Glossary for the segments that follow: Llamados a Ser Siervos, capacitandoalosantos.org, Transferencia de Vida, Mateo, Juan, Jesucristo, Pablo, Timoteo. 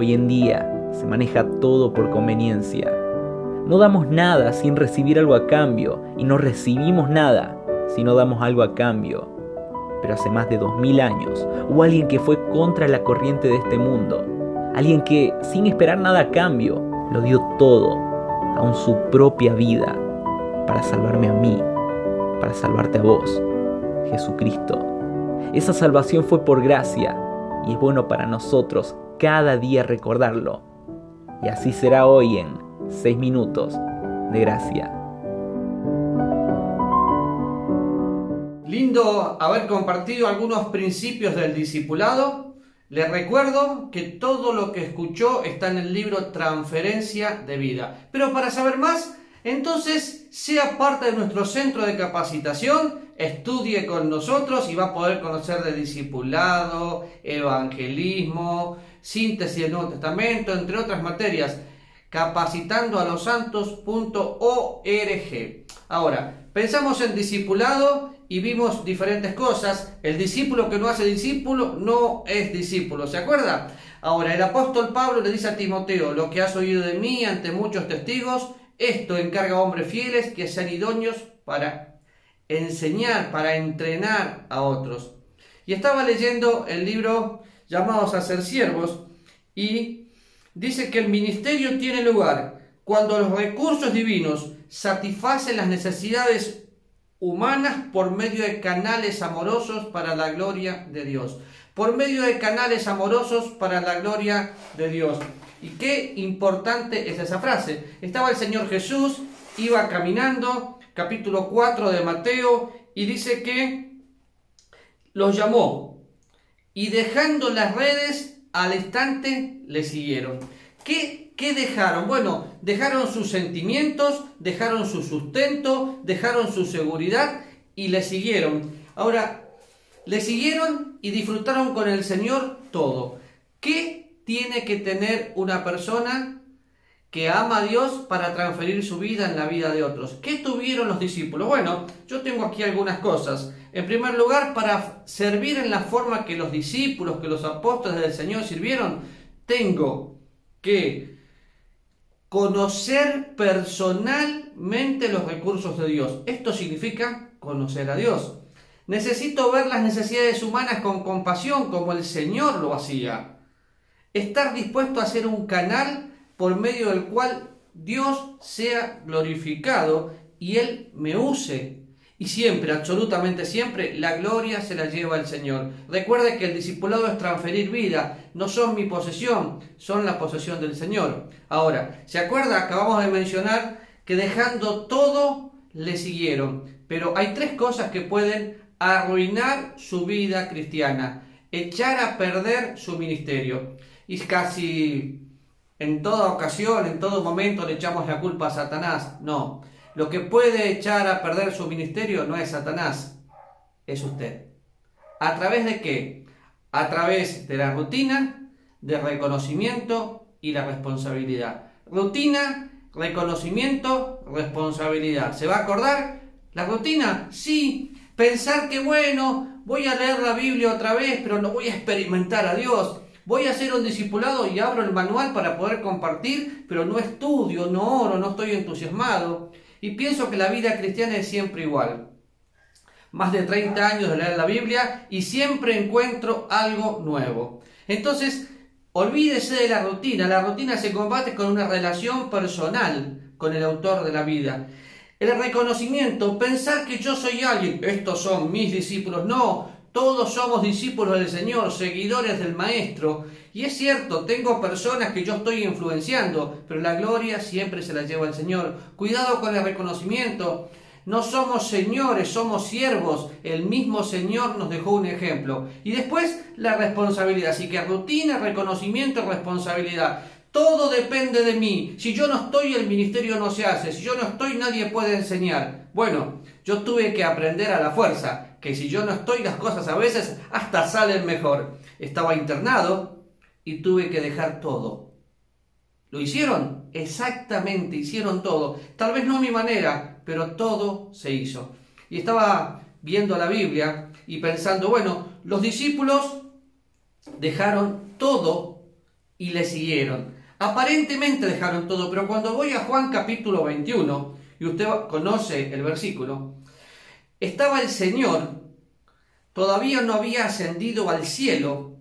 Hoy en día se maneja todo por conveniencia. No damos nada sin recibir algo a cambio, y no recibimos nada si no damos algo a cambio. Pero hace más de 2000 años hubo alguien que fue contra la corriente de este mundo, alguien que, sin esperar nada a cambio, lo dio todo, aun su propia vida, para salvarme a mí, para salvarte a vos, Jesucristo. Esa salvación fue por gracia, y es bueno para nosotros cada día recordarlo. Y así será hoy en 6 minutos de gracia. Lindo haber compartido algunos principios del discipulado. Les recuerdo que todo lo que escuchó está en el libro Transferencia de Vida. Pero para saber más, entonces sea parte de nuestro centro de capacitación, estudie con nosotros y va a poder conocer de discipulado, evangelismo, síntesis del Nuevo Testamento, entre otras materias. capacitandoalosantos.org. Ahora, pensamos en discipulado y vimos diferentes cosas. El discípulo que no hace discípulo no es discípulo, ¿se acuerda? Ahora, el apóstol Pablo le dice a Timoteo: lo que has oído de mí ante muchos testigos, esto encarga a hombres fieles que sean idóneos para enseñar, para entrenar a otros. Y estaba leyendo el libro Llamados a Ser Siervos y dice que el ministerio tiene lugar cuando los recursos divinos satisfacen las necesidades humanas por medio de canales amorosos para la gloria de Dios. Por medio de canales amorosos para la gloria de Dios. Y qué importante es esa frase. Estaba el Señor Jesús, iba caminando, capítulo 4 de Mateo, y dice que los llamó y dejando las redes al instante le siguieron. ¿Qué dejaron? Bueno, dejaron sus sentimientos, dejaron su sustento, dejaron su seguridad y le siguieron. Ahora, le siguieron y disfrutaron con el Señor todo. ¿Qué tiene que tener una persona que ama a Dios para transferir su vida en la vida de otros? ¿Qué tuvieron los discípulos? Bueno, yo tengo aquí algunas cosas. En primer lugar, para servir en la forma que los discípulos, que los apóstoles del Señor sirvieron, tengo que conocer personalmente los recursos de Dios. Esto significa conocer a Dios. Necesito ver las necesidades humanas con compasión, como el Señor lo hacía. Estar dispuesto a ser un canal por medio del cual Dios sea glorificado y Él me use. Y siempre, absolutamente siempre, la gloria se la lleva el Señor. Recuerde que el discipulado es transferir vida. No son mi posesión, son la posesión del Señor. Ahora, ¿se acuerda? Acabamos de mencionar que dejando todo le siguieron. Pero hay tres cosas que pueden arruinar su vida cristiana. Echar a perder su ministerio. Y casi en toda ocasión, en todo momento le echamos la culpa a Satanás. No. Lo que puede echar a perder su ministerio no es Satanás, es usted. ¿A través de qué? A través de la rutina, del reconocimiento y la responsabilidad. Rutina, reconocimiento, responsabilidad. ¿Se va a acordar? ¿La rutina? Sí. Pensar que, bueno, voy a leer la Biblia otra vez, pero no voy a experimentar a Dios. Voy a hacer un discipulado y abro el manual para poder compartir, pero no estudio, no oro, no estoy entusiasmado. Y pienso que la vida cristiana es siempre igual. Más de 30 años de leer la Biblia y siempre encuentro algo nuevo. Entonces, olvídese de la rutina. La rutina se combate con una relación personal con el autor de la vida. El reconocimiento, pensar que yo soy alguien. Estos son mis discípulos. No, todos somos discípulos del Señor, seguidores del Maestro. Y es cierto, tengo personas que yo estoy influenciando, pero la gloria siempre se la lleva el Señor. Cuidado con el reconocimiento. No somos señores, somos siervos. El mismo Señor nos dejó un ejemplo. Y después, la responsabilidad. Así que rutina, reconocimiento, responsabilidad. Todo depende de mí. Si yo no estoy, el ministerio no se hace. Si yo no estoy, nadie puede enseñar. Bueno, yo tuve que aprender a la fuerza, que si yo no estoy, las cosas a veces hasta salen mejor. Estaba internado y tuve que dejar todo. ¿Lo hicieron? Exactamente, hicieron todo. Tal vez no a mi manera, pero todo se hizo. Y estaba viendo la Biblia y pensando, bueno, los discípulos dejaron todo y le siguieron. Aparentemente dejaron todo, pero cuando voy a Juan capítulo 21, y usted conoce el versículo, estaba el Señor, todavía no había ascendido al cielo,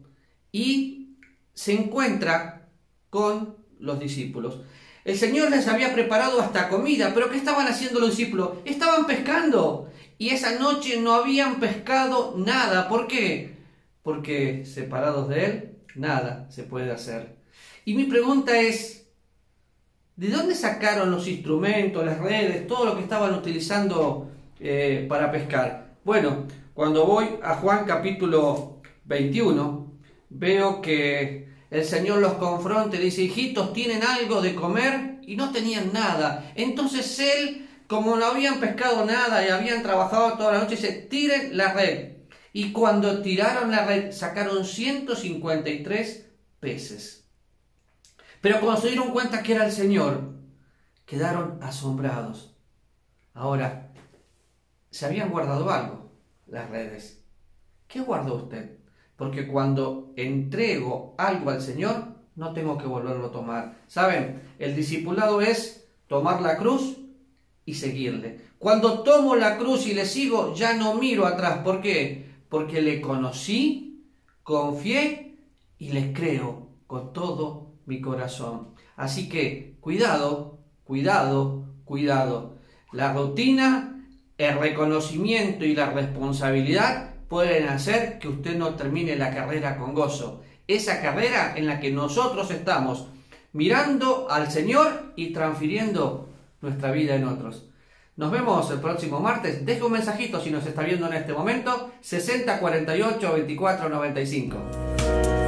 y se encuentra con los discípulos. El Señor les había preparado hasta comida, pero ¿qué estaban haciendo los discípulos? Estaban pescando, y esa noche no habían pescado nada. ¿Por qué? Porque separados de Él, nada se puede hacer. Y mi pregunta es, ¿de dónde sacaron los instrumentos, las redes, todo lo que estaban utilizando para pescar? Bueno, cuando voy a Juan capítulo 21, veo que el Señor los confronta y dice, hijitos, ¿tienen algo de comer? Y no tenían nada. Entonces Él, como no habían pescado nada y habían trabajado toda la noche, dice, tiren la red. Y cuando tiraron la red, sacaron 153 peces. Pero cuando se dieron cuenta que era el Señor, quedaron asombrados. Ahora, se habían guardado algo, las redes. ¿Qué guardó usted? Porque cuando entrego algo al Señor, no tengo que volverlo a tomar. ¿Saben? El discipulado es tomar la cruz y seguirle. Cuando tomo la cruz y le sigo, ya no miro atrás. ¿Por qué? Porque le conocí, confié y le creo con todo mi corazón. Así que cuidado, cuidado, cuidado. La rutina, el reconocimiento y la responsabilidad pueden hacer que usted no termine la carrera con gozo. Esa carrera en la que nosotros estamos mirando al Señor y transfiriendo nuestra vida en otros. Nos vemos el próximo martes. Deje un mensajito si nos está viendo en este momento. 60 48 24 95.